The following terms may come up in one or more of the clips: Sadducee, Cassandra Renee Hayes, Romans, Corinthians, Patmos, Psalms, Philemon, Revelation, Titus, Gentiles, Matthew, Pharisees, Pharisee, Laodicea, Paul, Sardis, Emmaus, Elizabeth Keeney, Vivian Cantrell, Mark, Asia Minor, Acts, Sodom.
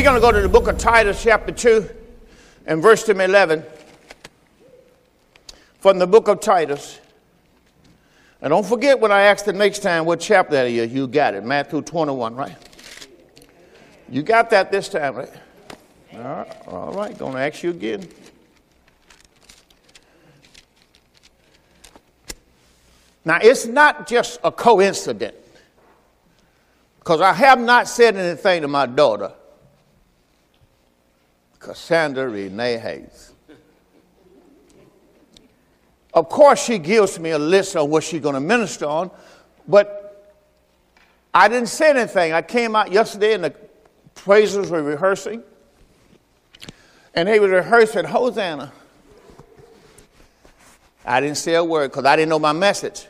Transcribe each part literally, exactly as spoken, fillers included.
We're going to go to the book of Titus, chapter two, and verse number eleven. From the book of Titus. And don't forget when I ask the next time what chapter that is, you got it. Matthew twenty-one, right? You got that this time, right? All right, all right. Going to ask you again. Now, it's not just a coincidence, because I have not said anything to my daughter, Cassandra Renee Hayes. Of course, she gives me a list of what she's going to minister on, but I didn't say anything. I came out yesterday, and the praisers were rehearsing, and they were rehearsing Hosanna. I didn't say a word because I didn't know my message.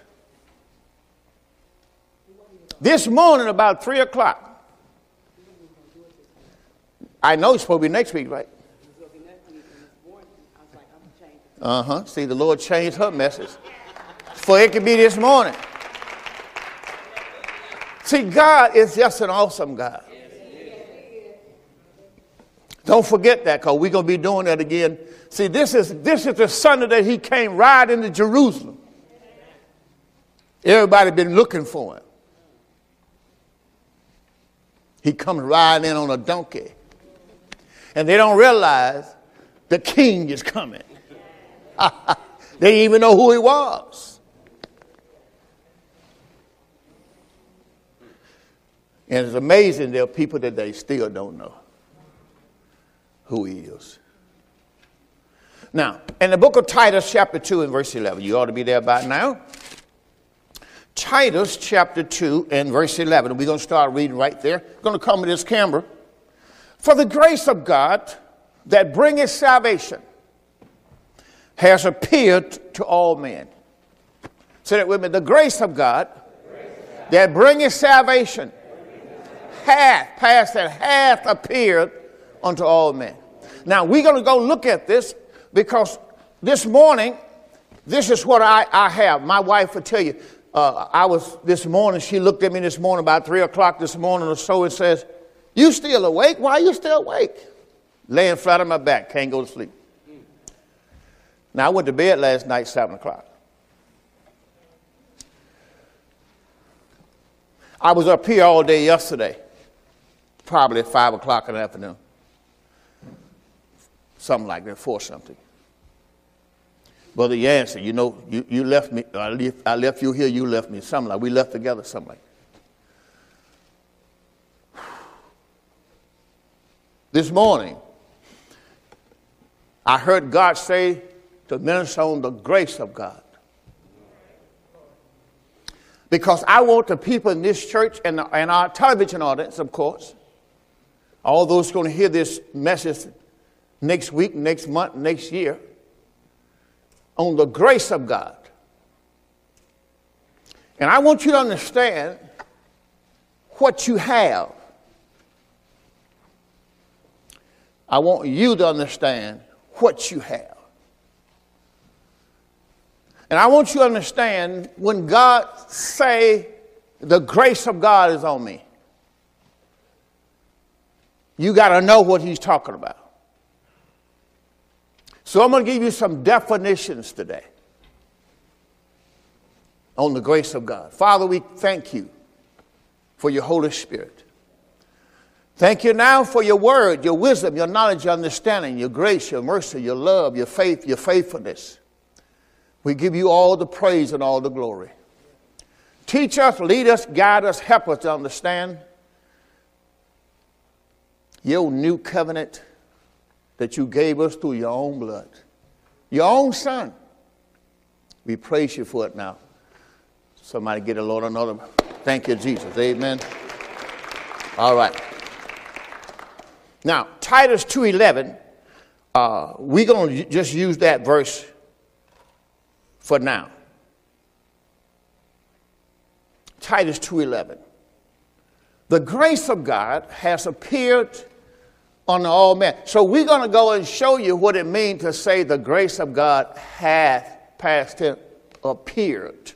This morning, about three o'clock, I know it's supposed to be next week, right? Uh-huh. See, the Lord changed her message. For it could be this morning. See, God is just an awesome God. Don't forget that, because we're going to be doing that again. See, this is, this is the Sunday that he came riding to Jerusalem. Everybody been looking for him. He comes riding in on a donkey. And they don't realize the king is coming. They didn't even know who he was. And it's amazing there are people that they still don't know who he is. Now, in the book of Titus, chapter two and verse eleven, you ought to be there by now. Titus, chapter two and verse eleven. We're going to start reading right there. We're going to come to this camera. For the grace of God that bringeth salvation has appeared to all men. Say that with me. The grace of God, grace of God. That bringeth salvation hath, past that, hath appeared unto all men. Now, we're going to go look at this, because this morning, this is what I, I have. My wife will tell you, uh, I was this morning, she looked at me this morning, about three o'clock this morning or so, and says, "You still awake? Why are you still awake?" Laying flat on my back, can't go to sleep. Now, I went to bed last night, seven o'clock. I was up here all day yesterday, probably at five o'clock in the afternoon. Something like that, for something. Brother Yancey, you know, you, you left me, I left, I left you here, you left me, something like, we left together, something like that. This morning, I heard God say to minister on the grace of God. Because I want the people in this church and, the, and our television audience, of course, all those going to hear this message next week, next month, next year, on the grace of God. And I want you to understand what you have. I want you to understand what you have. And I want you to understand when God say, the grace of God is on me, you got to know what he's talking about. So I'm going to give you some definitions today on the grace of God. Father, we thank you for your Holy Spirit. Thank you now for your word, your wisdom, your knowledge, your understanding, your grace, your mercy, your love, your faith, your faithfulness. We give you all the praise and all the glory. Teach us, lead us, guide us, help us to understand your new covenant that you gave us through your own blood, your own son. We praise you for it now. Somebody get the Lord another. Thank you, Jesus. Amen. All right. Now, Titus two eleven, uh, we're going to just use that verse for now. Titus two eleven. The grace of God has appeared on all men. So we're going to go and show you what it means to say the grace of God hath, past tense, appeared.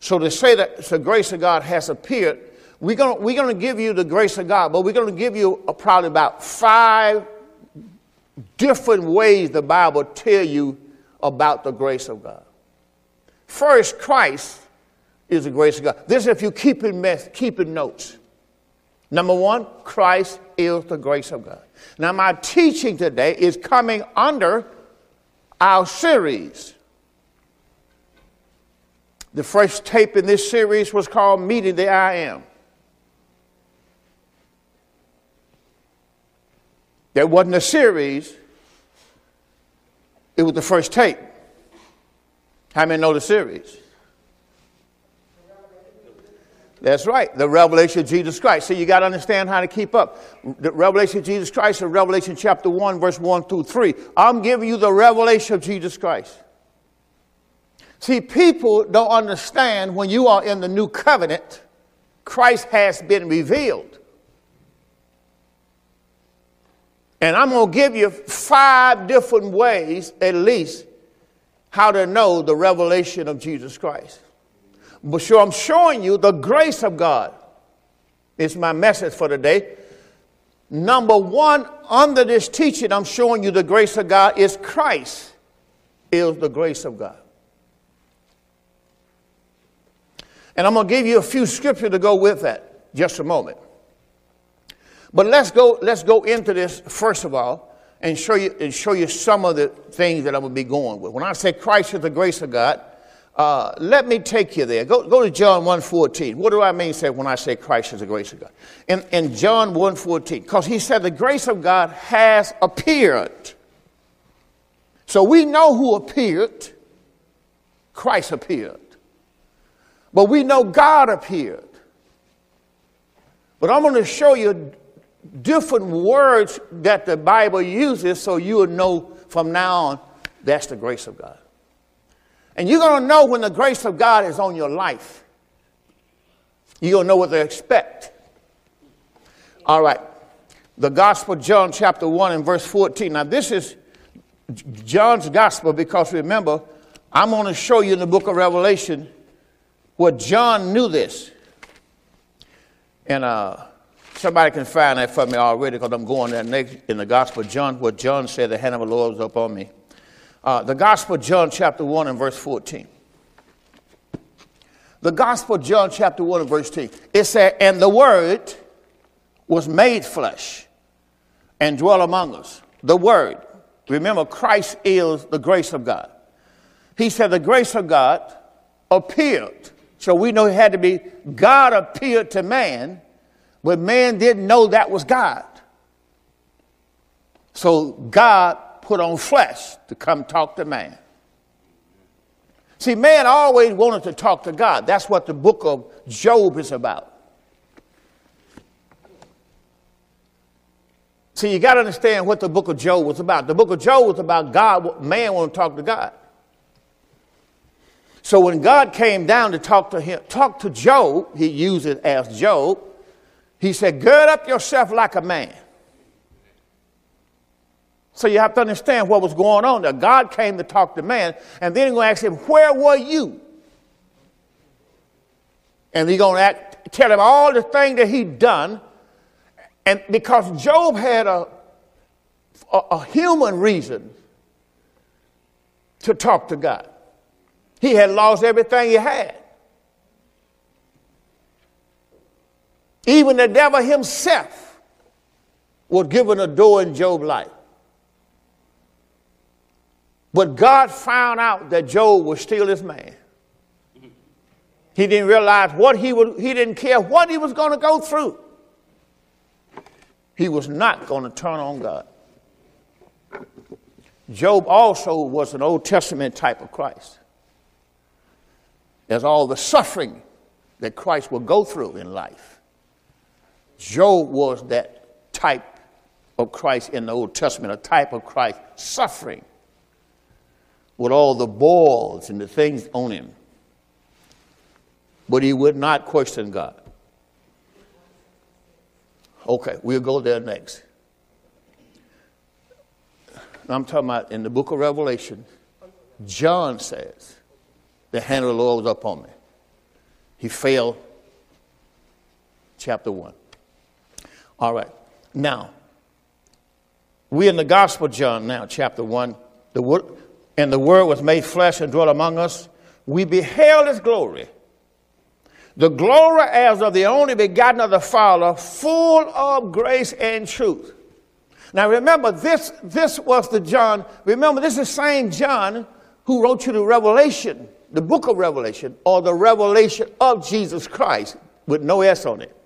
So to say that the grace of God has appeared, We're going we're going to give you the grace of God, but we're going to give you a, probably about five different ways the Bible tells you about the grace of God. First, Christ is the grace of God. This, if you keep in mess, keep in notes. Number one, Christ is the grace of God. Now, my teaching today is coming under our series. The first tape in this series was called Meeting the I Am. That wasn't a series. It was the first tape. How many know the series? That's right. The Revelation of Jesus Christ. See, you got to understand how to keep up. The Revelation of Jesus Christ in Revelation chapter one, verse one through three. I'm giving you the revelation of Jesus Christ. See, people don't understand when you are in the new covenant, Christ has been revealed. And I'm going to give you five different ways, at least, how to know the revelation of Jesus Christ. But sure, I'm showing you the grace of God. It's my message for today. Number one, under this teaching, I'm showing you the grace of God is Christ is the grace of God. And I'm going to give you a few scriptures to go with that, just a moment. But let's go, let's go into this, first of all, and show you, and show you some of the things that I'm going to be going with. When I say Christ is the grace of God, Uh, let me take you there. Go, go to John one fourteen. What do I mean say, when I say Christ is the grace of God? In, in John one fourteen, because he said the grace of God has appeared. So we know who appeared. Christ appeared. But we know God appeared. But I'm going to show you different words that the Bible uses so you will know from now on that's the grace of God. And you're going to know when the grace of God is on your life. You're going to know what to expect. All right. The Gospel of John chapter one and verse fourteen. Now this is John's Gospel because remember, I'm going to show you in the book of Revelation where John knew this. And uh, somebody can find that for me already because I'm going there next in the Gospel of John where John said the hand of the Lord was upon me. Uh, the Gospel of John chapter one and verse fourteen. The Gospel of John chapter one and verse fourteen. It said, and the Word was made flesh and dwelt among us. The Word. Remember, Christ is the grace of God. He said the grace of God appeared. So we know it had to be God appeared to man, but man didn't know that was God. So God put on flesh to come talk to man. See, man always wanted to talk to God. That's what the book of Job is about. See, you got to understand what the book of Job was about. The book of Job was about God, man wanted to talk to God. So when God came down to talk to him, talk to Job, he used it as Job. He said, gird up yourself like a man. So you have to understand what was going on there. God came to talk to man, and then he's going to ask him, where were you? And he's going to act, tell him all the things that he'd done. And because Job had a, a, a human reason to talk to God. He had lost everything he had. Even the devil himself was given a door in Job's life. But God found out that Job was still his man. He didn't realize what he would, he didn't care what he was going to go through. He was not going to turn on God. Job also was an Old Testament type of Christ. There's all the suffering that Christ will go through in life. Job was that type of Christ in the Old Testament, a type of Christ suffering. With all the boils and the things on him. But he would not question God. Okay, we'll go there next. I'm talking about in the book of Revelation, John says, the hand of the Lord was upon me. He fell chapter one. All right. Now, we in the Gospel of John now, chapter one. The word, and the Word was made flesh and dwelt among us. We beheld his glory, the glory as of the only begotten of the Father, full of grace and truth. Now remember, this, this was the John. Remember, this is the same John who wrote you the Revelation, the book of Revelation, or the revelation of Jesus Christ, with no S on it.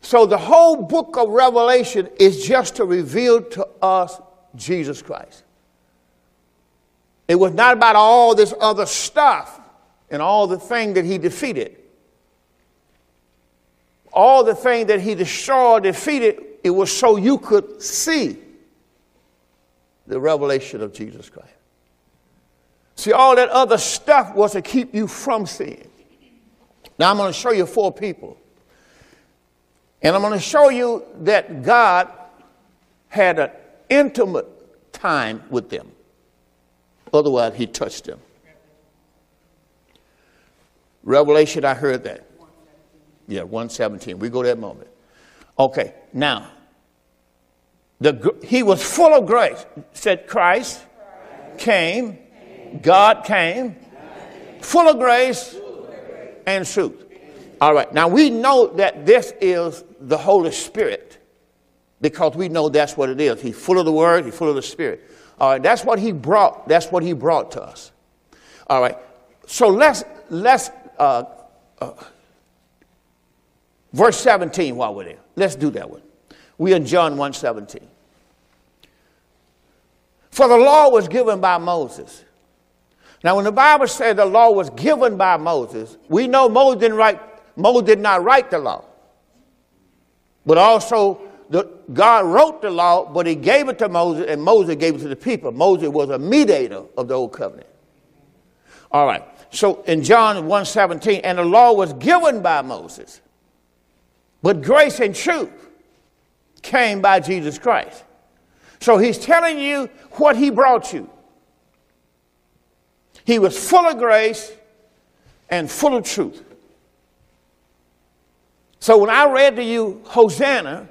So the whole book of Revelation is just to reveal to us Jesus Christ. It was not about all this other stuff and all the thing that he defeated. All the thing that he destroyed, defeated, it was so you could see the revelation of Jesus Christ. See, all that other stuff was to keep you from seeing. Now, I'm going to show you four people. And I'm going to show you that God had an intimate time with them. Otherwise, he touched them. Revelation, I heard that. Yeah, one seventeen. We go to that moment. Okay, now. The, he was full of grace. Said Christ, Christ came, came. God came. God came. Full of grace, full of grace. And truth. All right, now we know that this is the Holy Spirit, because we know that's what it is. He's full of the Word. He's full of the Spirit. All right, that's what he brought. That's what he brought to us. All right, so let's, let's uh, uh, verse seventeen while we're there. Let's do that one. We're in John one seventeen. For the law was given by Moses. Now, when the Bible says the law was given by Moses, we know Moses didn't write, Moses did not write the law. But also, the, God wrote the law, but he gave it to Moses, and Moses gave it to the people. Moses was a mediator of the old covenant. All right. So in John one seventeen, and the law was given by Moses, but grace and truth came by Jesus Christ. So he's telling you what he brought you. He was full of grace and full of truth. So when I read to you Hosanna,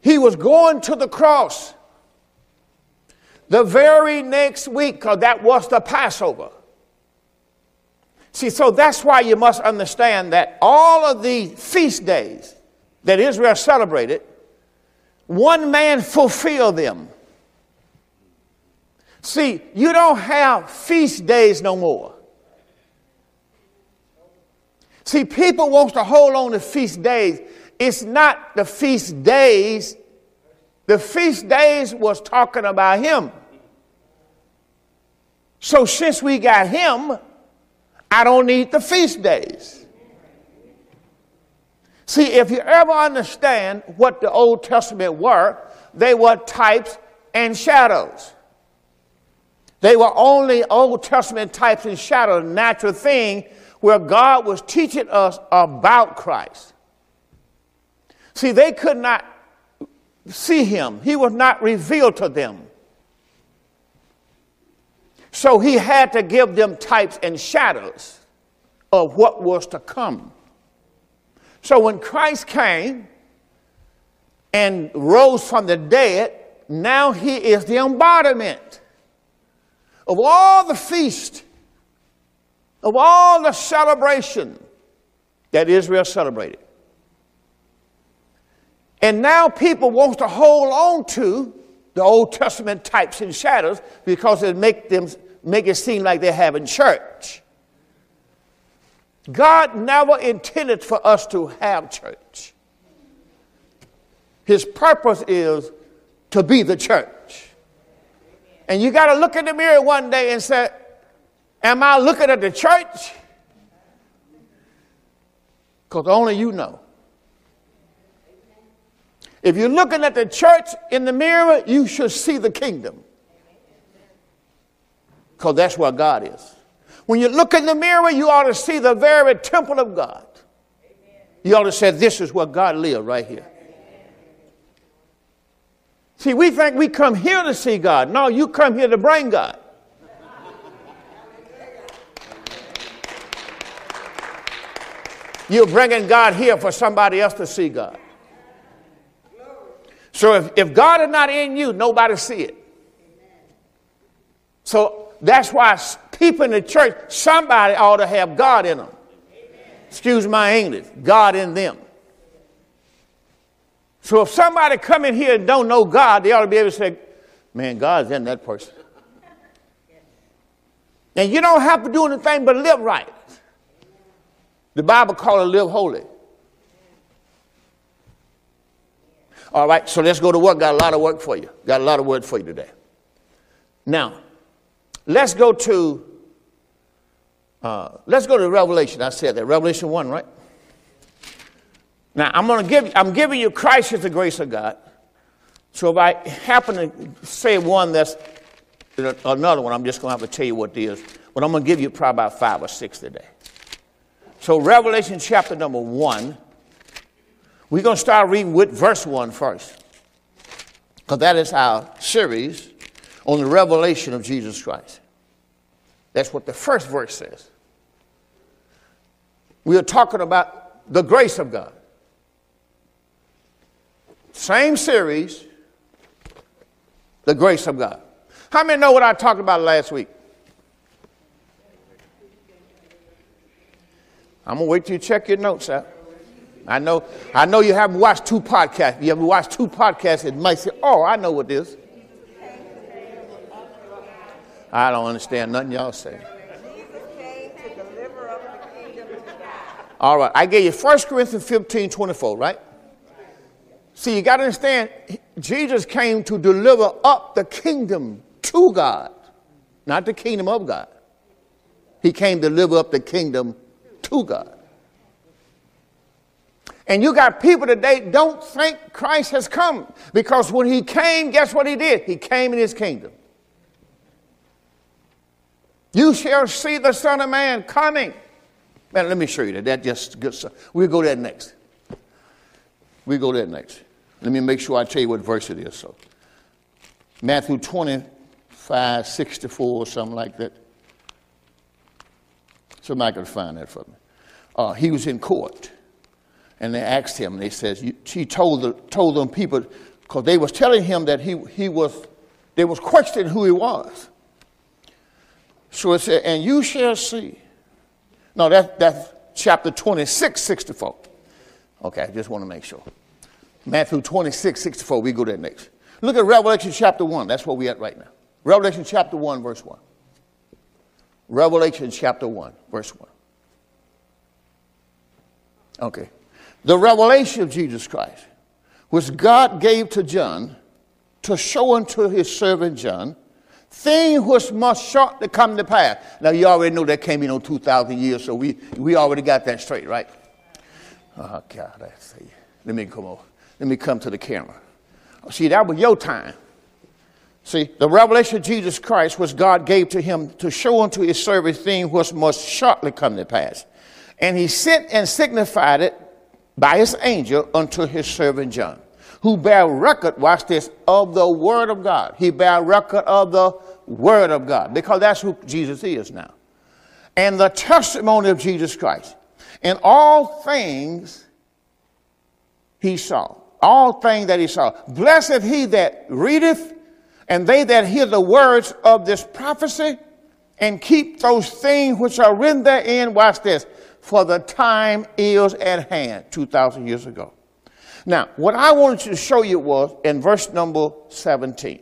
he was going to the cross the very next week, because that was the Passover. See, so that's why you must understand that all of the feast days that Israel celebrated, one man fulfilled them. See, you don't have feast days no more. See, people want to hold on to feast days. It's not the feast days. The feast days was talking about him. So since we got him, I don't need the feast days. See, if you ever understand what the Old Testament were, they were types and shadows. They were only Old Testament types and shadows, a natural thing where God was teaching us about Christ. See, they could not see him. He was not revealed to them. So he had to give them types and shadows of what was to come. So when Christ came and rose from the dead, now he is the embodiment of all the feast, of all the celebration that Israel celebrated. And now people want to hold on to the Old Testament types and shadows because it make them make it seem like they're having church. God never intended for us to have church. His purpose is to be the church. And you got to look in the mirror one day and say, am I looking at the church? Because only you know. If you're looking at the church in the mirror, you should see the kingdom. Because that's where God is. When you look in the mirror, you ought to see the very temple of God. You ought to say, this is where God lives right here. See, we think we come here to see God. No, you come here to bring God. You're bringing God here for somebody else to see God. So if, if God is not in you, nobody see it. So that's why people in the church, somebody ought to have God in them. Excuse my English. God in them. So if somebody come in here and don't know God, they ought to be able to say, man, God's in that person. And you don't have to do anything but live right. The Bible calls it live holy. All right, so let's go to work. Got a lot of work for you. Got a lot of work for you today. Now, let's go to, uh, let's go to Revelation. I said that. Revelation one, right? Now, I'm going to give, I'm giving you Christ is the grace of God. So if I happen to say one that's another one, I'm just going to have to tell you what it is. But I'm going to give you probably about five or six today. So Revelation chapter number one, we're going to start reading with verse one first. Because that is our series on the revelation of Jesus Christ. That's what the first verse says. We are talking about the grace of God. Same series, the grace of God. How many know what I talked about last week? I'm going to wait till you check your notes out. I know, I know you haven't watched two podcasts. If you haven't watched two podcasts, it might say, oh, I know what it is. I don't understand nothing y'all say. Jesus came to deliver up the kingdom of God. All right. I gave you First Corinthians fifteen twenty-four, right? See, you got to understand, Jesus came to deliver up the kingdom to God, not the kingdom of God. He came to deliver up the kingdom to God. And you got people today don't think Christ has come, because when he came, guess what he did? He came in his kingdom. You shall see the Son of Man coming. Man, let me show you that. That just good stuff. We'll go there next. We'll go there next. Let me make sure I tell you what verse it is. So, Matthew twenty-five sixty-four or something like that. Somebody could find that for me. Uh, he was in court, and they asked him. They says he told the, told them people, because they was telling him that he he was they was questioning who he was. So it said, and you shall see. No, that, that's chapter twenty-six, sixty-four. Okay, I just want to make sure. Matthew twenty-six, sixty-four, we go there next. Look at Revelation chapter one. That's where we're at right now. Revelation chapter one, verse one. Revelation chapter one, verse one. Okay. The revelation of Jesus Christ, which God gave to John to show unto his servant John, things which must shortly come to pass. Now, you already know that came in on two thousand years, so we, we already got that straight, right? Oh, God, I see. Let me come over. Let me come to the camera. See, that was your time. See, the revelation of Jesus Christ, which God gave to him to show unto his servant things which must shortly come to pass. And he sent and signified it by his angel unto his servant John, who bear record, watch this, of the word of God. He bear record of the word of God, because that's who Jesus is now. And the testimony of Jesus Christ. And all things he saw, all things that he saw. Blessed he that readeth, and they that hear the words of this prophecy, and keep those things which are written therein, watch this, for the time is at hand, two thousand years ago. Now, what I wanted to show you was in verse number seventeen.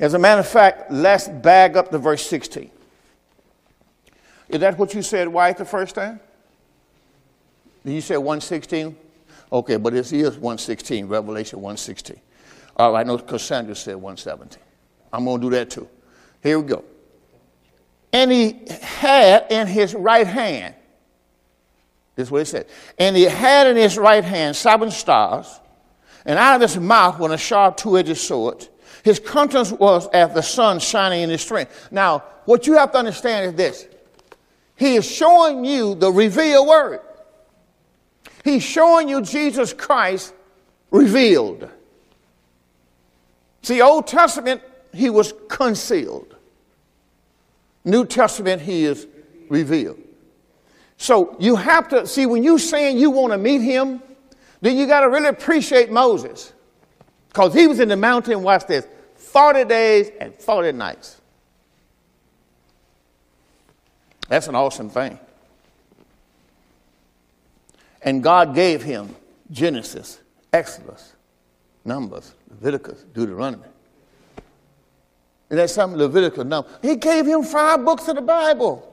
As a matter of fact, let's bag up to verse sixteen. Is that what you said, wife, the first time? Did you say one sixteen? Okay, but it is one sixteen, Revelation one sixteen. All right, I know Cassandra said one seventeen. I'm going to do that too. Here we go. And he had in his right hand, this is what it said. And he had in his right hand seven stars, and out of his mouth went a sharp two-edged sword. His countenance was as the sun shining in his strength. Now, what you have to understand is this. He is showing you the revealed word. He's showing you Jesus Christ revealed. See, Old Testament, he was concealed. New Testament, he is revealed. So you have to, see, when you're saying you want to meet him, then you got to really appreciate Moses. Because he was in the mountain, watch this, forty days and forty nights. That's an awesome thing. And God gave him Genesis, Exodus, Numbers, Leviticus, Deuteronomy. And that's something Leviticus, Numbers. He gave him five books of the Bible.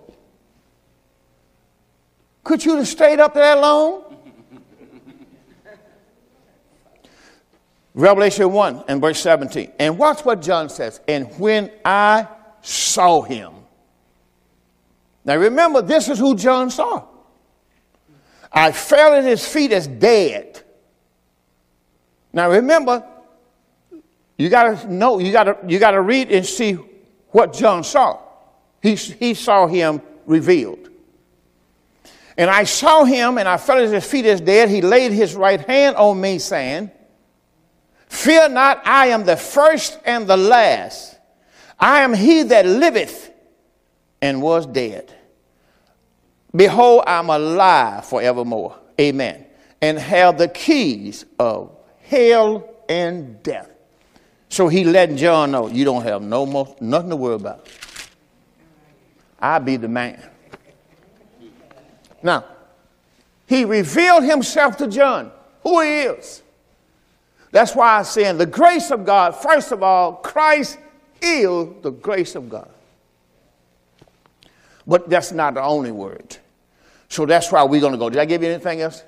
Could you have stayed up there long? Revelation one and verse seventeen. And watch what John says. And when I saw him. Now remember, this is who John saw. I fell at his feet as dead. Now remember, you gotta know, you gotta you gotta read and see what John saw. He, he saw him revealed. And I saw him, and I fell at his feet as dead. He laid his right hand on me, saying, fear not, I am the first and the last. I am he that liveth and was dead. Behold, I am alive forevermore. Amen. And have the keys of hell and death. So he let John know, you don't have no more, nothing to worry about. I be the man. Now, he revealed himself to John, who he is. That's why I say in the grace of God, first of all, Christ is the grace of God. But that's not the only word. So that's why we're going to go. Did I give you anything else?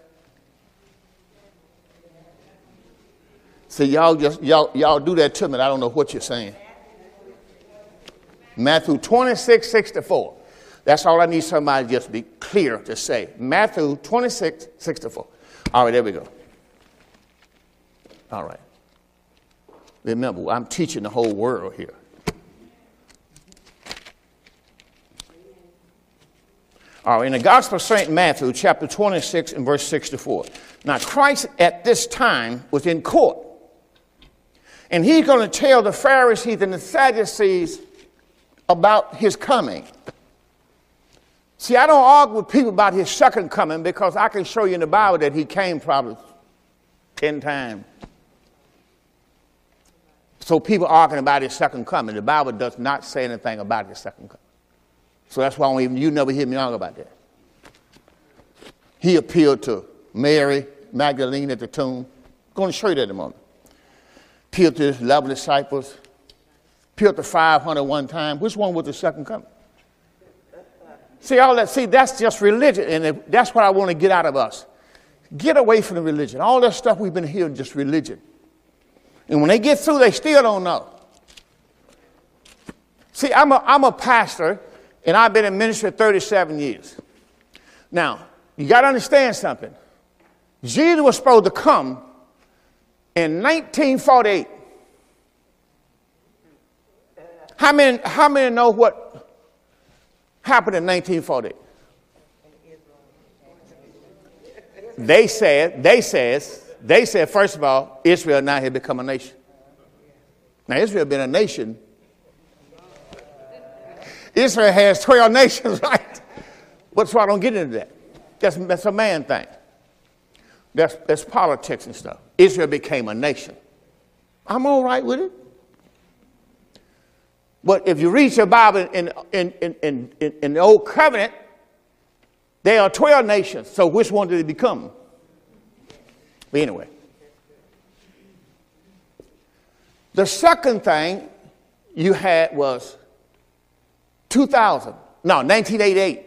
See, y'all just y'all y'all do that to me. I don't know what you're saying. Matthew twenty-six, sixty-four. That's all I need somebody to just be clear to say. Matthew twenty-six, sixty-four. All right, there we go. All right. Remember, I'm teaching the whole world here. All right, in the Gospel of Saint Matthew, chapter twenty-six and verse sixty-four. Now, Christ at this time was in court. And he's going to tell the Pharisees and the Sadducees about his coming. See, I don't argue with people about his second coming because I can show you in the Bible that he came probably ten times. So people arguing about his second coming. The Bible does not say anything about his second coming. So that's why I don't even, you never hear me argue about that. He appealed to Mary Magdalene at the tomb. I'm going to show you that in a moment. Appealed to his eleven disciples. Appealed to five hundred one time. Which one was the second coming? See, all that, see, that's just religion, and that's what I want to get out of us. Get away from the religion. All that stuff we've been hearing, just religion. And when they get through, they still don't know. See, I'm a, I'm a pastor, and I've been in ministry thirty-seven years. Now, you got to understand something. Jesus was supposed to come in nineteen forty-eight. How many, how many know what happened in nineteen forty-eight. They said, they says, they said, first of all, Israel now had become a nation. Now, Israel been a nation. Israel has twelve nations, right? But so I don't get into that. That's, that's a man thing. That's, that's politics and stuff. Israel became a nation. I'm all right with it. But if you read your Bible in, in, in, in, in, in the Old Covenant, there are twelve nations. So which one did it become? But anyway. The second thing you had was two thousand. No, nineteen eighty-eight.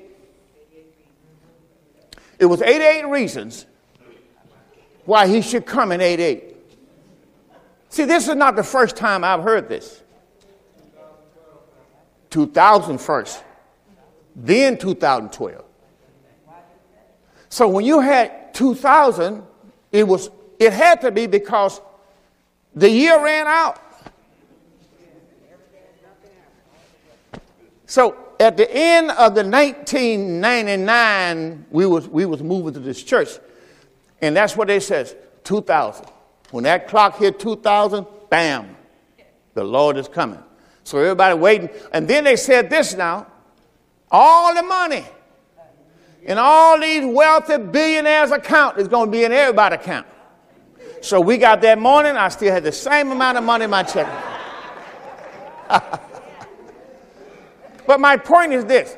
It was eighty-eight reasons why he should come in eighty-eight. See, this is not the first time I've heard this. two thousand first, then two thousand twelve. So when you had two thousand, it was it had to be because the year ran out. So at the end of the nineteen ninety-nine, we was we was moving to this church, and that's what they says two thousand. When that clock hit two thousand, bam, the Lord is coming. So everybody waiting. And then they said this now, all the money And all these wealthy billionaires' account is going to be in everybody's account. So we got that morning, I still had the same amount of money in my check. But my point is this.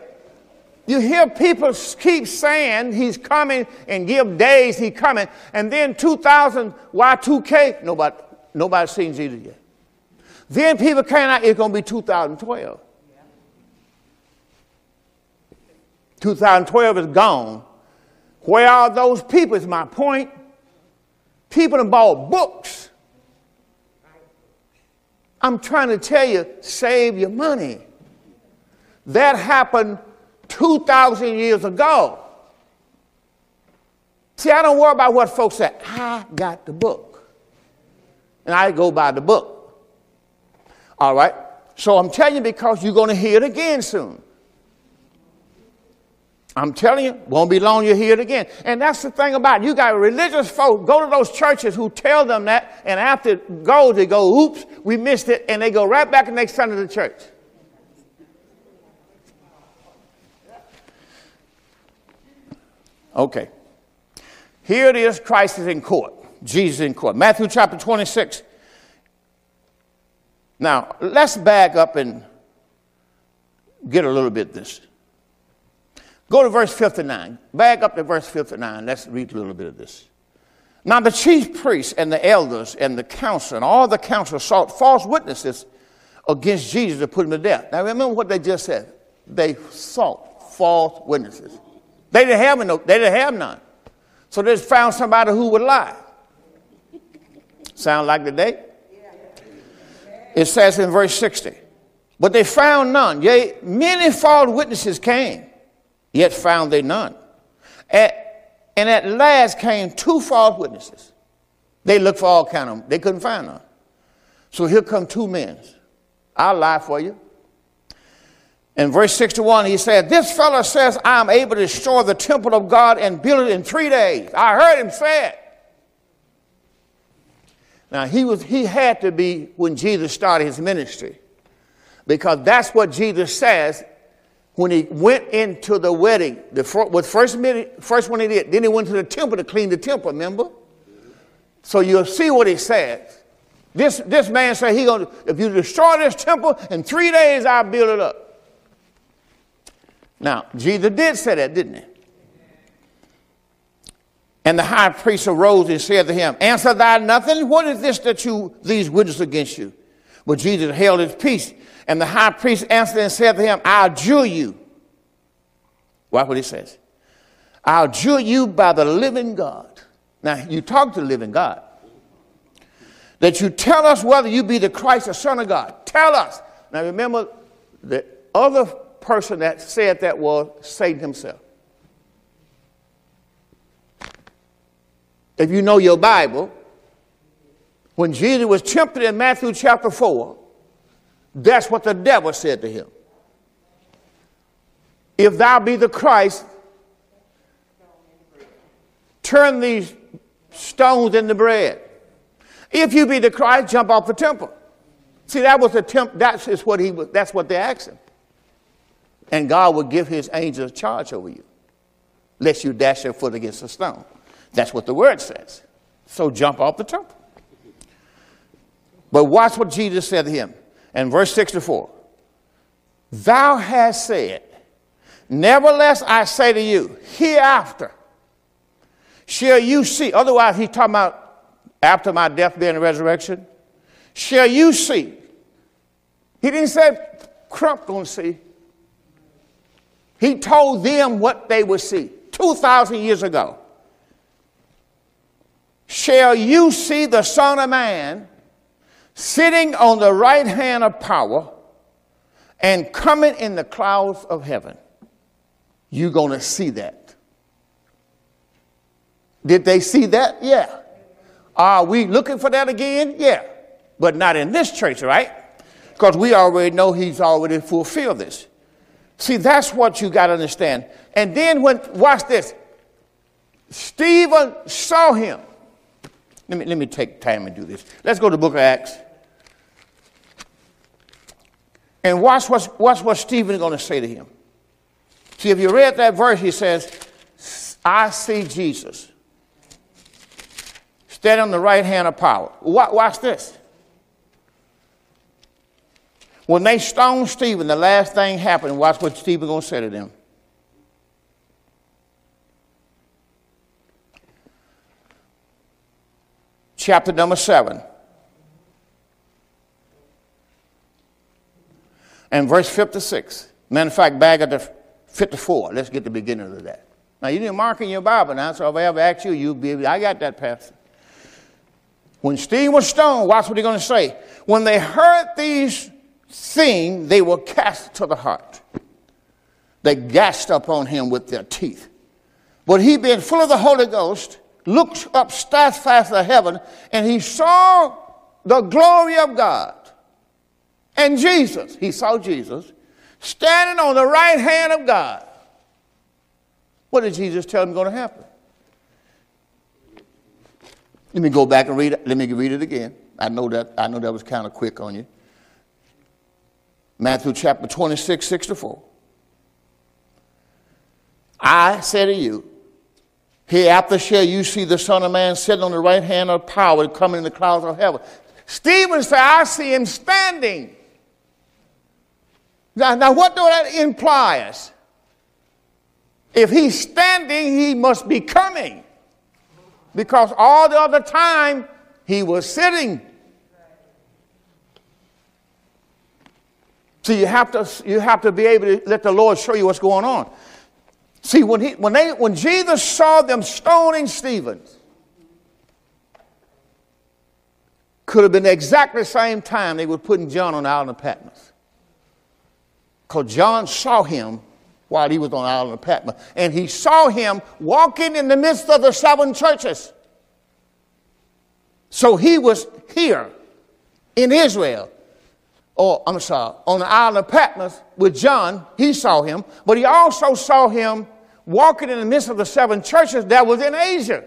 You hear people keep saying he's coming and give days he's coming. And then two thousand, Y two K, nobody, nobody's seen Jesus yet. Then people came out, it's going to be two thousand twelve. two thousand twelve is gone. Where are those people is my point. People have bought books. I'm trying to tell you, save your money. That happened two thousand years ago. See, I don't worry about what folks say. I got the book. And I go by the book. All right? So I'm telling you because you're going to hear it again soon. I'm telling you, won't be long, you'll hear it again. And that's the thing about it. You got religious folk, go to those churches who tell them that, and after it goes, they go, oops, we missed it, and they go right back the next Sunday to church. Okay. Here it is, Christ is in court. Jesus is in court. Matthew chapter twenty-six. Now, let's back up and get a little bit of this. Go to verse fifty-nine. Back up to verse fifty-nine. Let's read a little bit of this. Now the chief priests and the elders and the council and all the council sought false witnesses against Jesus to put him to death. Now remember what they just said. They sought false witnesses. They didn't have no, they didn't have none. So they just found somebody who would lie. Sound like today? It says in verse sixty. But they found none. Yea, many false witnesses came. Yet found they none. At, and at last came two false witnesses. They looked for all kind of them. They couldn't find none. So here come two men. I'll lie for you. In verse sixty-one, he said, this fellow says, I'm able to destroy the temple of God and build it in three days. I heard him say it. Now, he, was, he had to be when Jesus started his ministry. Because that's what Jesus says. When he went into the wedding, the first, minute, first one he did, then he went to the temple to clean the temple, remember? So you'll see what he says. This, this man said, he gonna, if you destroy this temple, in three days I'll build it up. Now, Jesus did say that, didn't he? And the high priest arose and said to him, answer thou nothing? What is this that you, these witness against you? But Jesus held his peace. And the high priest answered and said to him, I adjure you. Watch what he says. I adjure you by the living God. Now, you talk to the living God. That you tell us whether you be the Christ, the Son of God. Tell us. Now, remember, the other person that said that was Satan himself. If you know your Bible, when Jesus was tempted in Matthew chapter four, that's what the devil said to him. If thou be the Christ, turn these stones into bread. If you be the Christ, jump off the temple. See, that was the temp. That's just what he was. That's what they asked him. And God would give his angels charge over you, lest you dash your foot against a stone. That's what the word says. So jump off the temple. But watch what Jesus said to him. And verse sixty-four, thou hast said, nevertheless I say to you, hereafter shall you see, otherwise he's talking about after my death, burial, and resurrection, shall you see. He didn't say, Crump gonna see. He told them what they would see two thousand years ago. Shall you see the Son of Man sitting on the right hand of power and coming in the clouds of heaven. You're going to see that. Did they see that? Yeah. Are we looking for that again? Yeah. But not in this church, right? Because we already know he's already fulfilled this. See, that's what you got to understand. And then when, watch this. Stephen saw him. Let me, let me take time and do this. Let's go to the book of Acts. And watch, what's, watch what Stephen is going to say to him. See, if you read that verse, he says, I see Jesus standing on the right hand of power. Watch this. When they stoned Stephen, the last thing happened. Watch what Stephen going to say to them. Chapter number seven. And verse fifty-six. Matter of fact, back at the fifty-four. Let's get the beginning of that. Now, you need a mark in your Bible now, so if I ever ask you, you'll be able to, I got that, Pastor. When Stephen was stoned, watch what he's going to say. When they heard these things, they were cast to the heart. They gashed upon him with their teeth. But he, being full of the Holy Ghost, looked up steadfast to heaven, and he saw the glory of God. And Jesus, he saw Jesus, standing on the right hand of God. What did Jesus tell him going to happen? Let me go back and read it. Let me read it again. I know that, I know that was kind of quick on you. Matthew chapter twenty-six, six to four. I say to you, hereafter shall you see the Son of Man sitting on the right hand of power coming in the clouds of heaven. Stephen said, I see him standing. Now, now what do that imply? If he's standing, he must be coming. Because all the other time, he was sitting. So you have to, you have to be able to let the Lord show you what's going on. See, when, he, when, they, when Jesus saw them stoning Stephen, could have been exactly the same time they were putting John on the island of Patmos. Because John saw him while he was on the island of Patmos. And he saw him walking in the midst of the seven churches. So he was here in Israel. Oh, I'm sorry, on the island of Patmos with John, he saw him. But he also saw him walking in the midst of the seven churches that was in Asia.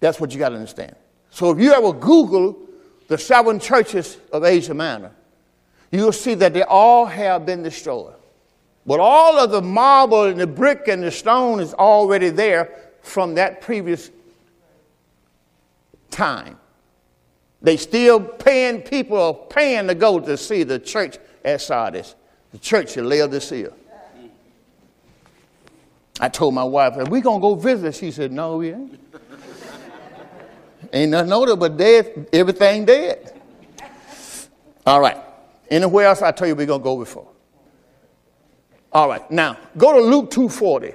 That's what you got to understand. So if you ever Google the seven churches of Asia Minor, you'll see that they all have been destroyed. But all of the marble and the brick and the stone is already there from that previous time. They still paying people are paying to go to see the church at Sardis, the church at Laodicea. I told my wife, are we going to go visit? She said, no, we ain't. Ain't nothing older but dead, everything dead. All right. Anywhere else I tell you we're going to go before. All right. Now, go to Luke two forty.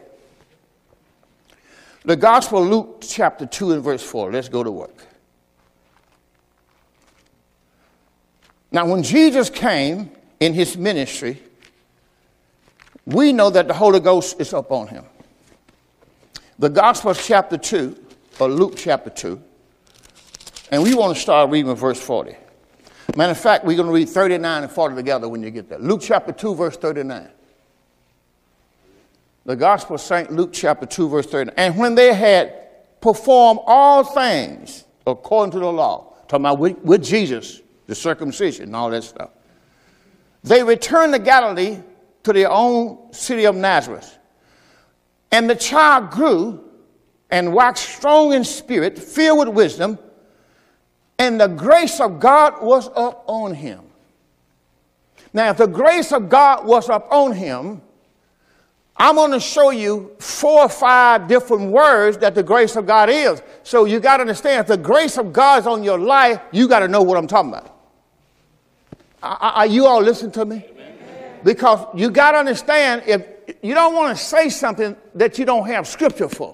The Gospel of Luke chapter two and verse four. Let's go to work. Now, when Jesus came in his ministry, we know that the Holy Ghost is upon him. The Gospel of chapter two, or Luke chapter two. And we want to start reading verse forty. Matter of fact, we're going to read thirty-nine and forty together when you get there. Luke chapter two, verse thirty-nine. The Gospel of Saint Luke chapter two, verse thirty-nine. And when they had performed all things according to the law, talking about with, with Jesus, the circumcision and all that stuff, they returned to Galilee to their own city of Nazareth. And the child grew and waxed strong in spirit, filled with wisdom, and the grace of God was up on him. Now, if the grace of God was up on him, I'm going to show you four or five different words that the grace of God is. So you got to understand, if the grace of God is on your life, you got to know what I'm talking about. Are, are you all listening to me? Amen. Because you got to understand, if you don't want to say something that you don't have scripture for.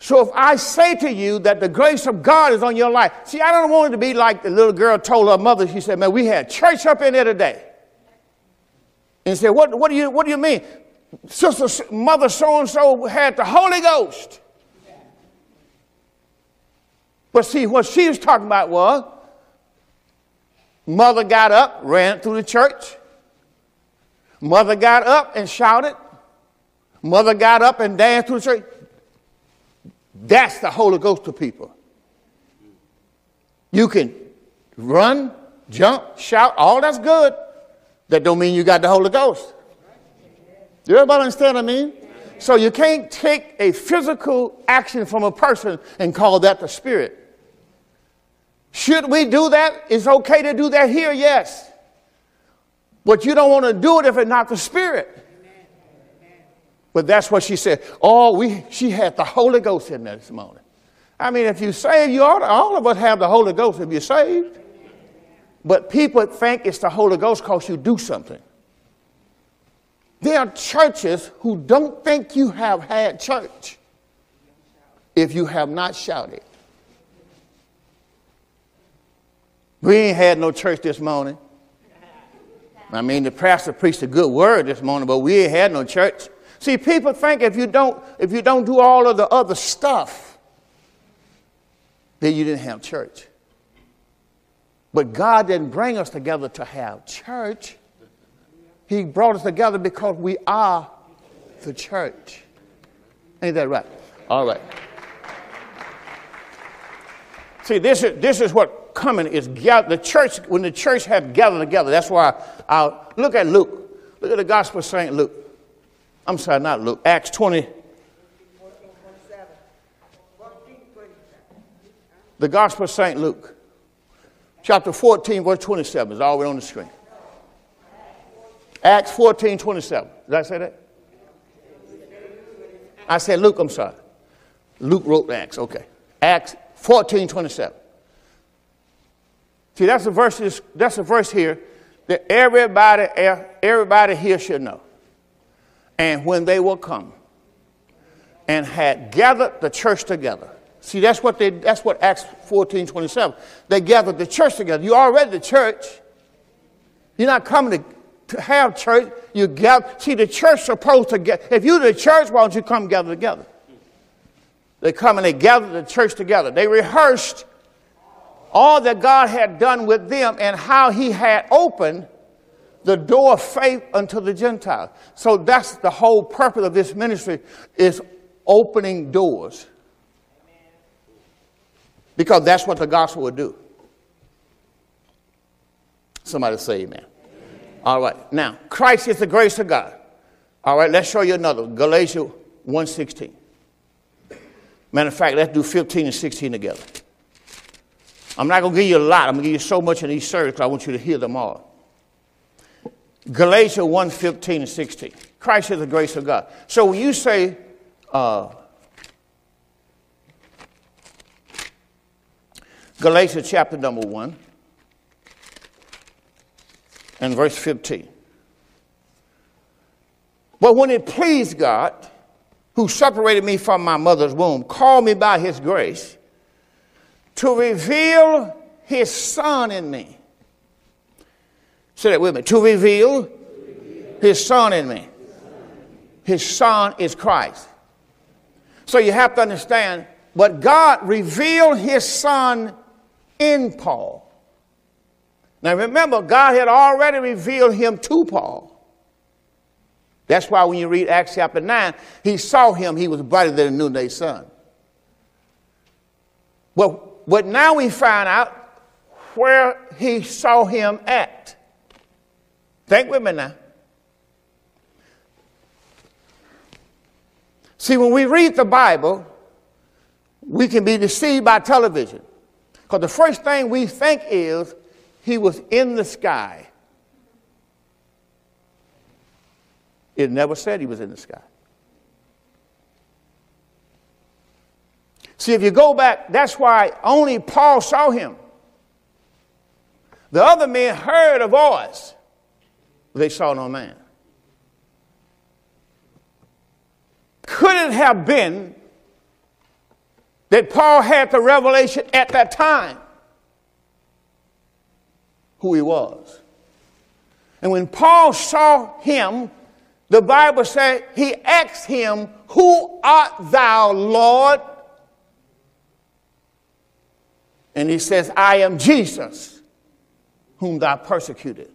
So if I say to you that the grace of God is on your life, see, I don't want it to be like the little girl told her mother. She said, man, we had church up in there today. And she said, what, what, do, you, what do you mean? Sister, mother so-and-so had the Holy Ghost. But see, what she was talking about was mother got up, ran through the church. Mother got up and shouted. Mother got up and danced through the church. That's the Holy Ghost to people. You can run, jump, shout, all that's good. That don't mean you got the Holy Ghost. Do everybody understand what I mean? So you can't take a physical action from a person and call that the Spirit. Should we do that? It's okay to do that here, yes. But you don't want to do it if it's not the Spirit. Amen. Amen. But that's what she said. Oh, we, she had the Holy Ghost in there this morning. I mean, if you're saved, you ought to, all of us have the Holy Ghost if you're saved. But people think it's the Holy Ghost because you do something. There are churches who don't think you have had church if you have not shouted. We ain't had no church this morning. I mean, the pastor preached a good word this morning, but we ain't had no church. See, people think if you don't, if you don't do all of the other stuff, then you didn't have church. But God didn't bring us together to have church. He brought us together because we are the church. Ain't that right? All right. See, this is, this is what coming is gathered. The church, when the church have gathered together, that's why I, I look at Luke. Look at the Gospel of Saint Luke. I'm sorry, not Luke. Acts twenty. The Gospel of Saint Luke, chapter fourteen, verse twenty-seven is all the way on the screen. Acts fourteen, twenty-seven. Did I say that? I said Luke. I'm sorry. Luke wrote Acts. Okay. Acts fourteen, twenty-seven. See, that's a verse, that's a verse here that everybody, everybody here should know. And when they will come and had gathered the church together. See, that's what, they, that's what Acts fourteen, twenty-seven. They gathered the church together. You're already the church. You're not coming to, to have church. You gather. See, the church supposed to get. If you're the church, why don't you come gather together? They come and they gathered the church together. They rehearsed all that God had done with them and how he had opened the door of faith unto the Gentiles. So that's the whole purpose of this ministry, is opening doors. Because that's what the gospel would do. Somebody say amen. Amen. All right. Now, Christ is the grace of God. All right, let's show you another. Galatians one sixteen. Matter of fact, let's do fifteen and sixteen together. I'm not going to give you a lot. I'm going to give you so much in each service because I want you to hear them all. Galatians one, fifteen and sixteen. Christ is the grace of God. So when you say, uh, Galatians chapter number one and verse fifteen. But when it pleased God, who separated me from my mother's womb, called me by his grace, to reveal his son in me. Say that with me. To reveal his son in me. His son is Christ. So you have to understand, but God revealed his son in Paul. Now remember, God had already revealed him to Paul. That's why when you read Acts chapter nine, he saw him, he was brighter than a noonday sun. Well, but now we find out where he saw him at. Think with me now. See, when we read the Bible, we can be deceived by television. Because the first thing we think is he was in the sky. It never said he was in the sky. See, if you go back, that's why only Paul saw him. The other men heard a voice, but they saw no man. Could it have been that Paul had the revelation at that time who he was? And when Paul saw him, the Bible said he asked him, "Who art thou, Lord?" And he says, I am Jesus, whom thou persecuted.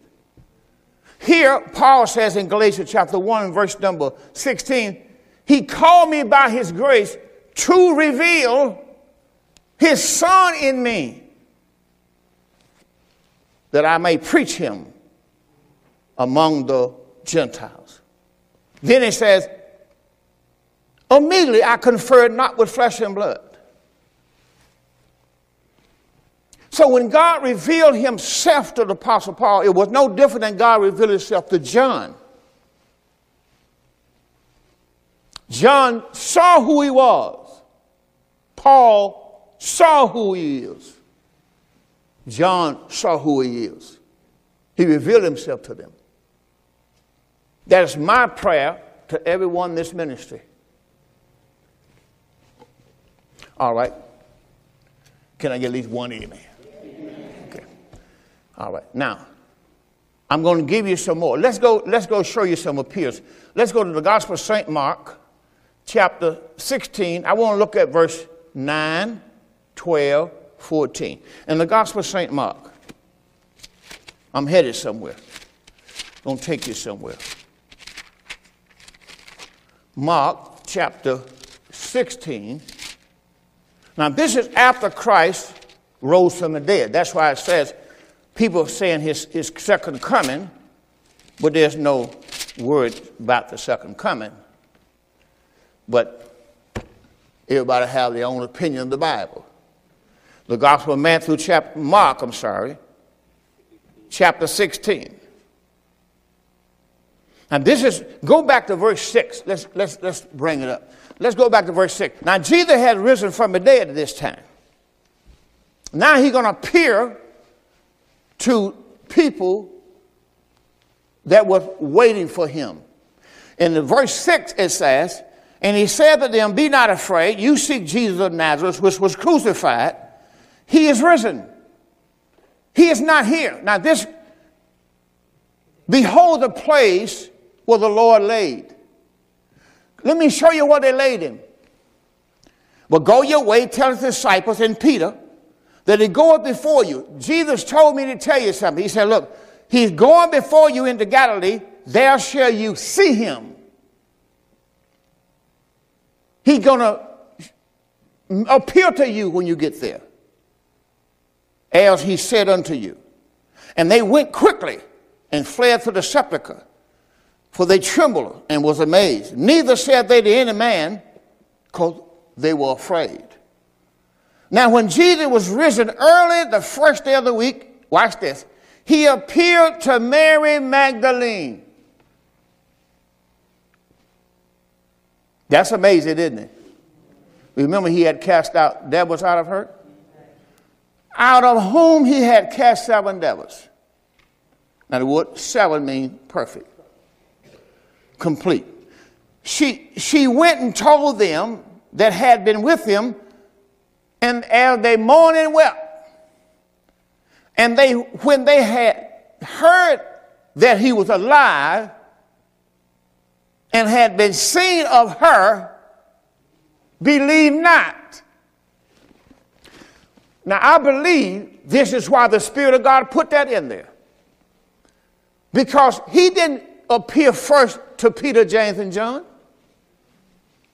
Here, Paul says in Galatians chapter one, verse number sixteen, he called me by his grace to reveal his son in me, that I may preach him among the Gentiles. Then it says, immediately I conferred not with flesh and blood. So when God revealed himself to the Apostle Paul, it was no different than God revealed himself to John. John saw who he was. Paul saw who he is. John saw who he is. He revealed himself to them. That is my prayer to everyone in this ministry. All right. Can I get at least one amen? Okay. All right. Now, I'm going to give you some more. Let's go, let's go show you some appeals. Let's go to the Gospel of Saint Mark, chapter sixteen. I want to look at verse nine, twelve, fourteen. In the Gospel of Saint Mark, I'm headed somewhere. I'm going to take you somewhere. Mark, chapter sixteen. Now, this is after Christ rose from the dead. That's why it says people are saying his, his second coming, but there's no word about the second coming. But everybody have their own opinion of the Bible. The Gospel of Matthew, chapter, Mark, I'm sorry, chapter sixteen. And this is, go back to verse six. Let's, let's, let's bring it up. Let's go back to verse six. Now, Jesus had risen from the dead at this time. Now he's going to appear to people that were waiting for him. In the verse six, it says, and he said to them, be not afraid. You seek Jesus of Nazareth, which was crucified. He is risen. He is not here. Now this, behold the place where the Lord laid. Let me show you where they laid him. But go your way, tell his disciples and Peter that he goeth before you. Jesus told me to tell you something. He said, look, he's going before you into Galilee. There shall you see him. He's going to appear to you when you get there, as he said unto you. And they went quickly and fled to the sepulchre, for they trembled and was amazed. Neither said they to any man, because they were afraid. Now when Jesus was risen early the first day of the week, watch this, he appeared to Mary Magdalene. That's amazing, isn't it? Remember he had cast out devils out of her? Out of whom he had cast seven devils. Now the word seven means perfect. Complete. She, she went and told them that had been with him, and as they mourned and wept, and they, when they had heard that he was alive and had been seen of her, believed not. Now I believe this is why the Spirit of God put that in there, because he didn't appear first to Peter, James, and John.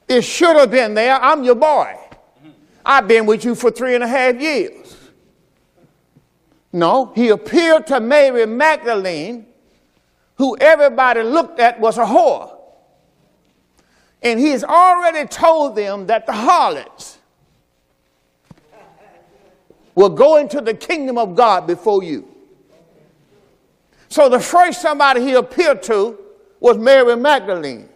It should have been there. I'm your boy. I've been with you for three and a half years. No, he appeared to Mary Magdalene, who everybody looked at was a whore. And he's already told them that the harlots will go into the kingdom of God before you. So the first somebody he appeared to was Mary Magdalene.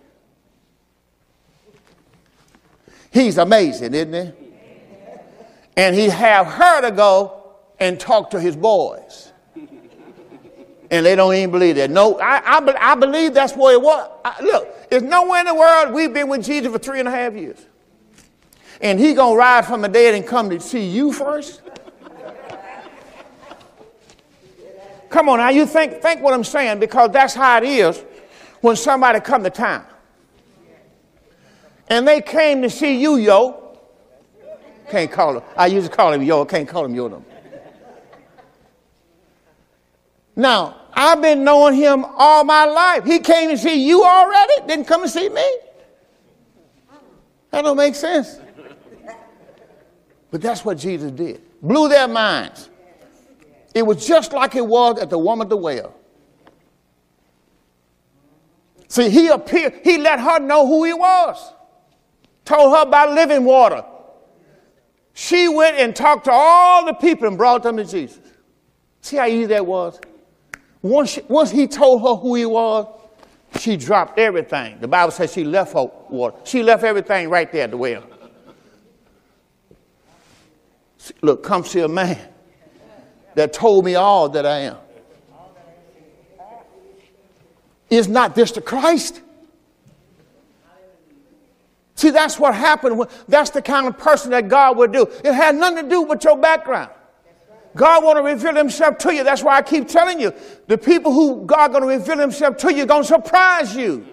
He's amazing, isn't he? And he have her to go and talk to his boys. And they don't even believe that. No, I, I, I believe that's where it was. I, look, there's nowhere in the world we've been with Jesus for three and a half years. And he's going to rise from the dead and come to see you first? Come on now, you think, think what I'm saying, because that's how it is when somebody come to town. And they came to see you, yo. Can't call him. I used to call him yo. I can't call him yo. No. Now, I've been knowing him all my life. He came to see you already? Didn't come to see me? That don't make sense. But that's what Jesus did. Blew their minds. It was just like it was at the woman at the well. See, he appeared, he let her know who he was. Told her about living water. She went and talked to all the people and brought them to Jesus. See how easy that was? Once, she, once he told her who he was, she dropped everything. The Bible says she left her water. She left everything right there at the well. Look, come see a man that told me all that I am. Is not this the Christ? See, that's what happened. That's the kind of person that God would do. It had nothing to do with your background. God want to reveal himself to you. That's why I keep telling you, the people who God going to reveal himself to you are going to surprise you.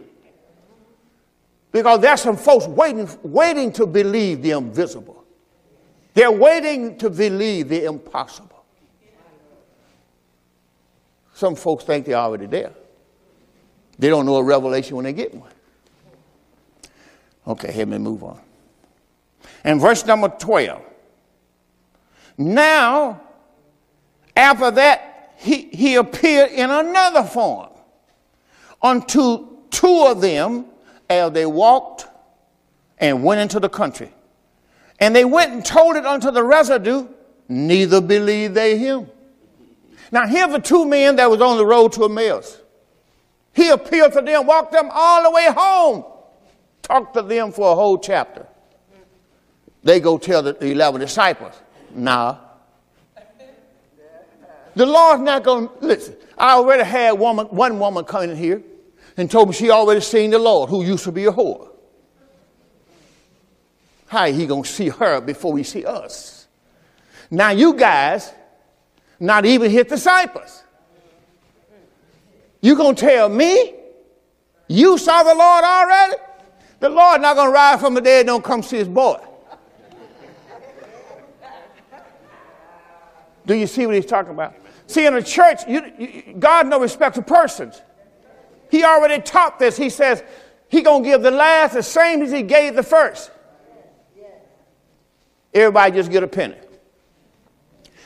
Because there's some folks waiting, waiting to believe the invisible. They're waiting to believe the impossible. Some folks think they're already there. They don't know a revelation when they get one. Okay, let me move on. And verse number twelve. Now, after that, he, he appeared in another form unto two of them as they walked and went into the country. And they went and told it unto the residue, neither believed they him. Now, here were two men that was on the road to Emmaus. He appeared to them, walked them all the way home. Talked to them for a whole chapter. They go tell the eleven disciples. Nah. The Lord's not going to, listen, I already had woman, one woman come in here and told me she already seen the Lord, who used to be a whore. How is he going to see her before he see us? Now you guys, not even his disciples. You going to tell me you saw the Lord already? The Lord's not going to rise from the dead and don't come see his boy. Do you see what he's talking about? See, in the church, you, you, God no respect of persons. He already taught this. He says he's going to give the last the same as he gave the first. Everybody just get a penny.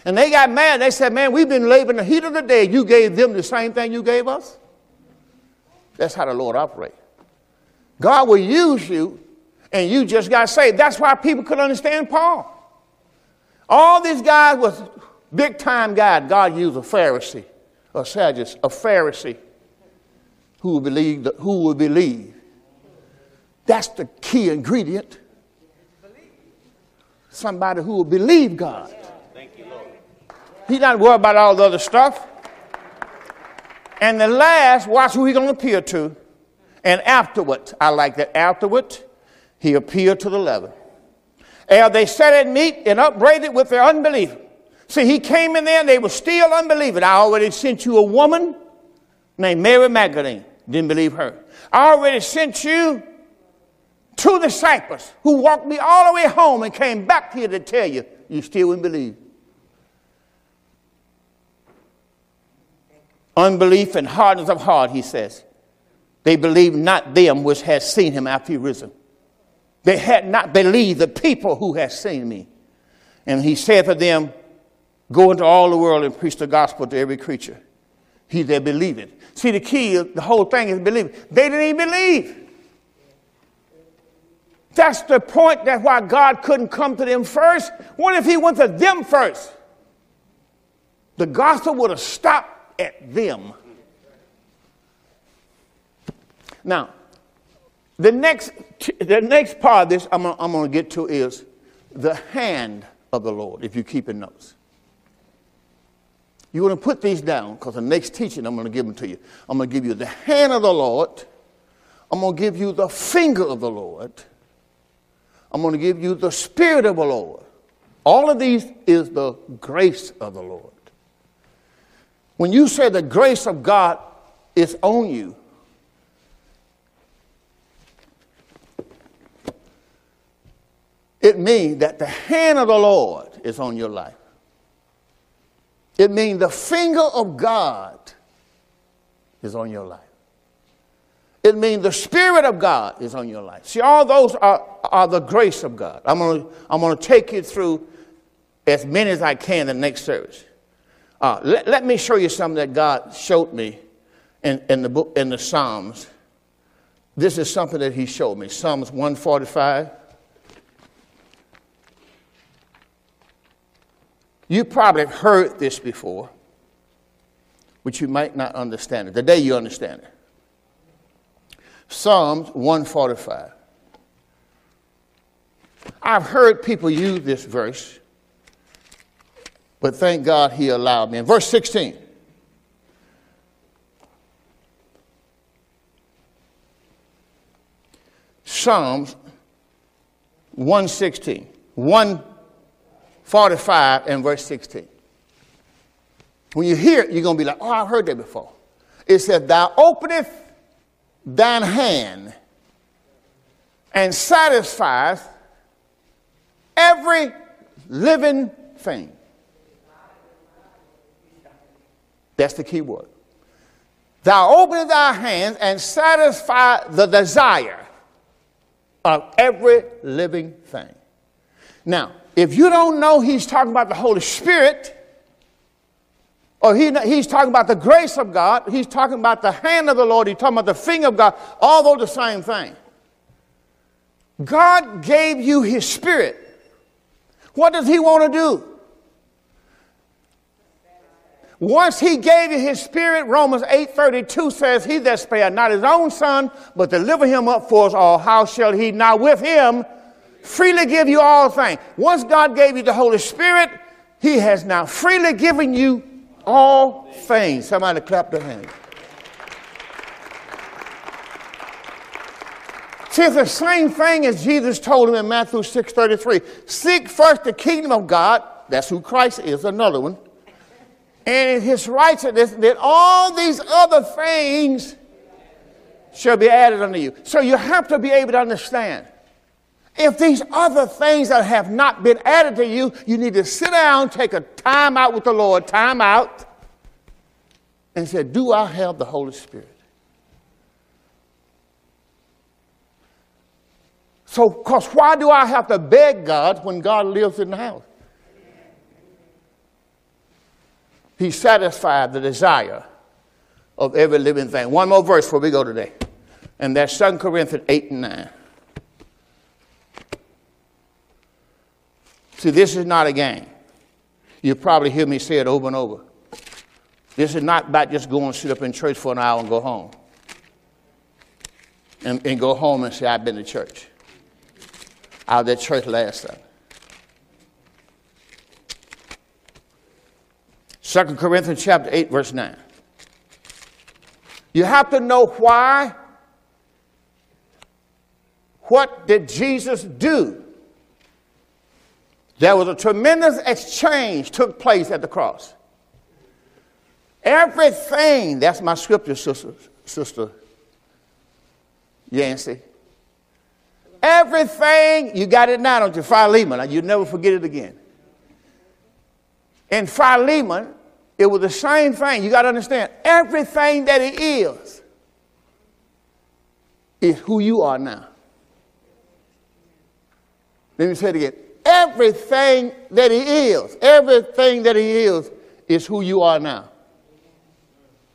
And they got mad. They said, man, we've been laboring the heat of the day. You gave them the same thing you gave us. That's how the Lord operates. God will use you, and you just got saved. That's why people couldn't understand Paul. All these guys was big-time guys. God used a Pharisee, a Sadducee, a Pharisee who believed, who would believe. That's the key ingredient. Somebody who will believe God. Thank you, Lord. He's not worried about all the other stuff. And the last, watch who he's going to appear to. And afterward, I like that, afterward, he appeared to the eleven. And they sat at meat and upbraided with their unbelief. See, he came in there and they were still unbelieving. I already sent you a woman named Mary Magdalene. Didn't believe her. I already sent you two disciples who walked me all the way home and came back here to tell you, you still wouldn't believe. Unbelief and hardness of heart, he says. They believed not them which had seen him after he risen. They had not believed the people who had seen me. And he said to them, go into all the world and preach the gospel to every creature. He that believeth. See, the key, the whole thing is believing. They didn't even believe. That's the point. That's why God couldn't come to them first. What if he went to them first? The gospel would have stopped at them. Now, the next, the next part of this I'm going I'm to get to is the hand of the Lord, if you keep in notes. You want to put these down, because the next teaching I'm going to give them to you. I'm going to give you the hand of the Lord. I'm going to give you the finger of the Lord. I'm going to give you the spirit of the Lord. All of these is the grace of the Lord. When you say the grace of God is on you, it means that the hand of the Lord is on your life. It means the finger of God is on your life. It means the Spirit of God is on your life. See, all those are, are the grace of God. I'm going to I'm going to take you through as many as I can in the next service. Uh, let, let me show you something that God showed me in, in, the, book, in the Psalms This is something that he showed me. Psalms one forty-five. You probably have heard this before, but you might not understand it. Today you understand it. Psalms one forty-five. I've heard people use this verse, but thank God he allowed me. In verse sixteen. Psalms one sixteen, one forty-five and verse sixteen. When you hear it, you're going to be like, oh, I've heard that before. It says, thou openest thine hand and satisfies every living thing. That's the key word. Thou openest thy hands and satisfy the desire of every living thing. Now, if you don't know he's talking about the Holy Spirit, or he, he's talking about the grace of God, he's talking about the hand of the Lord, he's talking about the finger of God, although the same thing. God gave you his Spirit. What does he want to do? Once he gave you his Spirit, Romans eight thirty-two says, he that spared not his own son, but delivered him up for us all, how shall he not with him freely give you all things? Once God gave you the Holy Spirit, he has now freely given you all things. Somebody clap their hands. See, it's the same thing as Jesus told him in Matthew six thirty-three. Seek first the kingdom of God. That's who Christ is, another one. And in his righteousness, that all these other things shall be added unto you. So you have to be able to understand. If these other things that have not been added to you, you need to sit down, take a time out with the Lord, time out, and say, do I have the Holy Spirit? So, because why do I have to beg God when God lives in the house? He satisfied the desire of every living thing. One more verse before we go today. And that's Second Corinthians eight and nine. See, this is not a game. You'll probably hear me say it over and over. This is not about just going and sit up in church for an hour and go home. And, and go home and say, I've been to church. I was at church last Sunday. Second Corinthians chapter eight, verse nine. You have to know why. What did Jesus do? There was a tremendous exchange took place at the cross. Everything, that's my scripture, sister, sister Yancey. Everything, you got it now, don't you? Philemon, you'll never forget it again. In Philemon, it was the same thing. You got to understand, everything that it is, is who you are now. Let me say it again. Everything that he is, everything that he is, is who you are now.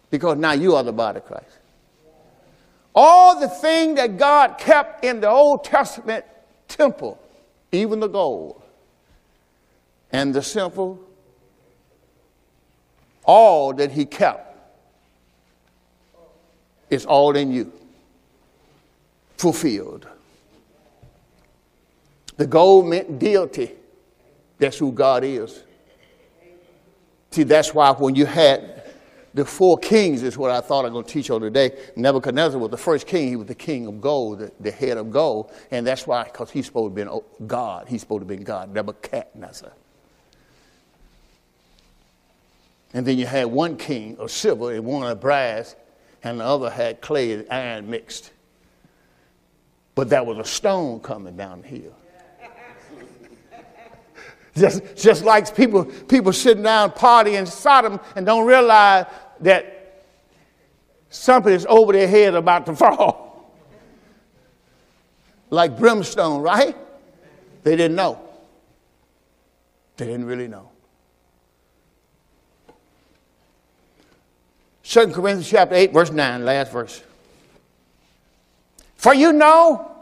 Because now you are the body of Christ. All the things that God kept in the Old Testament temple, even the gold and the simple, all that he kept is all in you, fulfilled. The gold meant deity. That's who God is. See, that's why when you had the four kings, is what I thought I was going to teach on today. Nebuchadnezzar was the first king. He was the king of gold, the, the head of gold. And that's why, because he's supposed to have been God. He's supposed to have been God, Nebuchadnezzar. And then you had one king of silver and one of brass, and the other had clay and iron mixed. But there was a stone coming down the hill. Just, just like people, people sitting down partying in Sodom and don't realize that something is over their head about to fall. Like brimstone, right? They didn't know. They didn't really know. Second Corinthians chapter eight, verse nine, last verse. For you know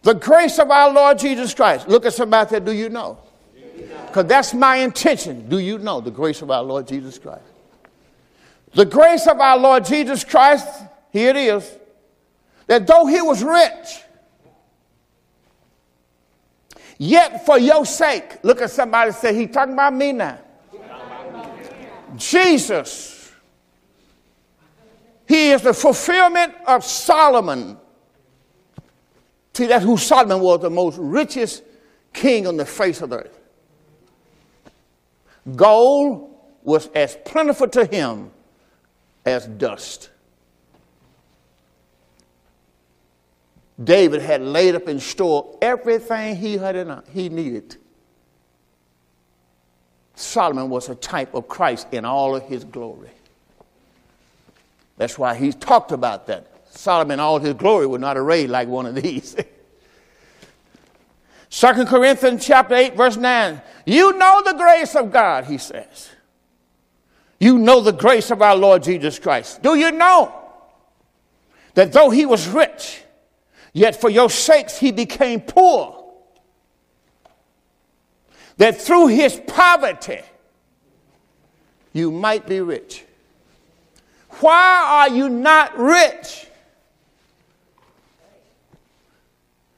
the grace of our Lord Jesus Christ. Look at somebody that do you know? Because that's my intention. Do you know the grace of our Lord Jesus Christ? The grace of our Lord Jesus Christ, here it is, that though he was rich, yet for your sake, look at somebody and say, he talking about me now. Jesus, he is the fulfillment of Solomon. See, that's who Solomon was, the most richest king on the face of the earth. Gold was as plentiful to him as dust. David had laid up in store everything he had he needed. Solomon was a type of Christ in all of his glory. That's why he talked about that. Solomon, all his glory, was not arrayed like one of these. Second Corinthians chapter eight, verse nine. You know the grace of God, he says. You know the grace of our Lord Jesus Christ. Do you know that though he was rich, yet for your sakes he became poor, that through his poverty you might be rich? Why are you not rich?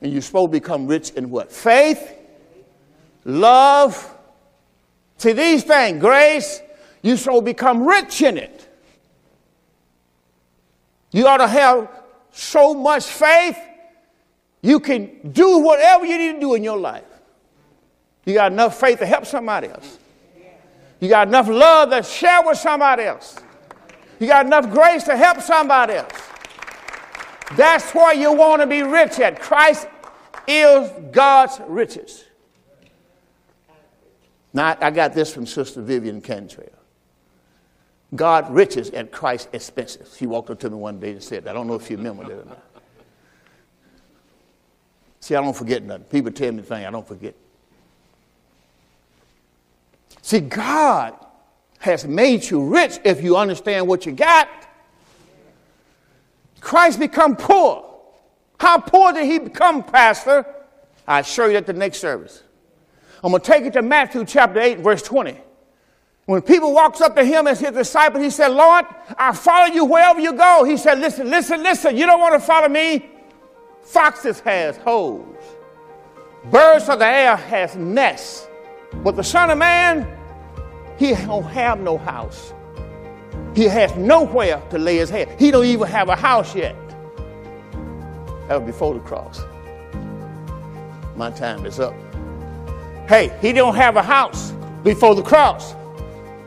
And you're supposed to become rich in what? Faith, love. See, these things, grace, you're supposed to become rich in it. You ought to have so much faith, you can do whatever you need to do in your life. You got enough faith to help somebody else. You got enough love to share with somebody else. You got enough grace to help somebody else. That's where you want to be rich at. Christ is God's riches. Now, I got this from Sister Vivian Cantrell. God riches at Christ's expenses. She walked up to me one day and said, I don't know if you remember that or not. See, I don't forget nothing. People tell me things I don't forget. See, God has made you rich if you understand what you got. Christ become poor. How poor did he become, Pastor? I'll show you at the next service. I'm going to take it to Matthew chapter eight, verse twenty. When people walks up to him as his disciple, he said, Lord, I follow you wherever you go. He said, listen, listen, listen. You don't want to follow me? Foxes has holes. Birds of the air has nests. But the Son of Man, he don't have no house. He has nowhere to lay his head. He don't even have a house yet. That was before the cross. My time is up. Hey, he don't have a house before the cross.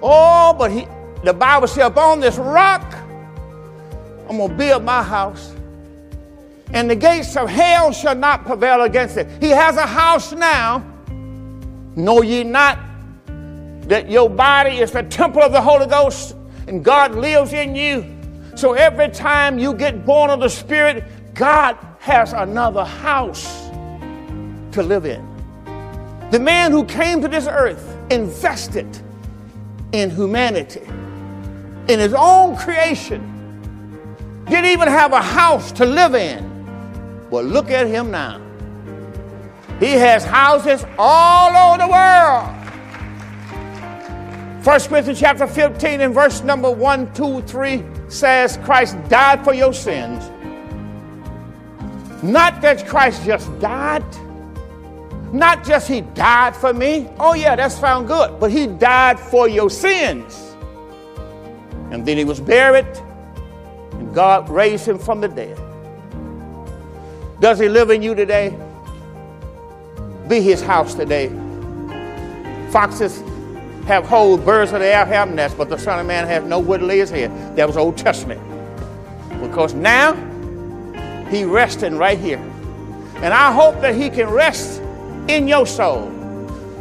Oh, but he, the Bible says, upon this rock, I'm going to build my house. And the gates of hell shall not prevail against it. He has a house now. Know ye not that your body is the temple of the Holy Ghost and God lives in you? So every time you get born of the Spirit, God has another house to live in. The man who came to this earth invested in humanity, in his own creation, didn't even have a house to live in. But look at him now. He has houses all over the world. First Corinthians chapter fifteen and verse number one, two, three says Christ died for your sins. Not that Christ just died. Not just he died for me. Oh yeah, that sounds good. But he died for your sins. And then he was buried. And God raised him from the dead. Does he live in you today? Be his house today. Foxes have holes, birds of the air have nests, but the Son of Man has nowhere to lay his head. That was Old Testament. Because now, he's resting right here. And I hope that he can rest in your soul.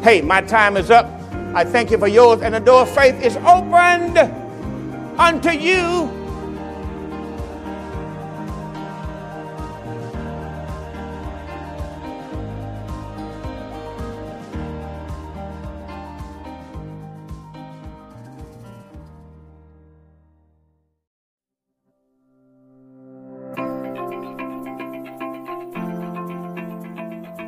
Hey, my time is up. I thank you for yours, and the door of faith is opened unto you.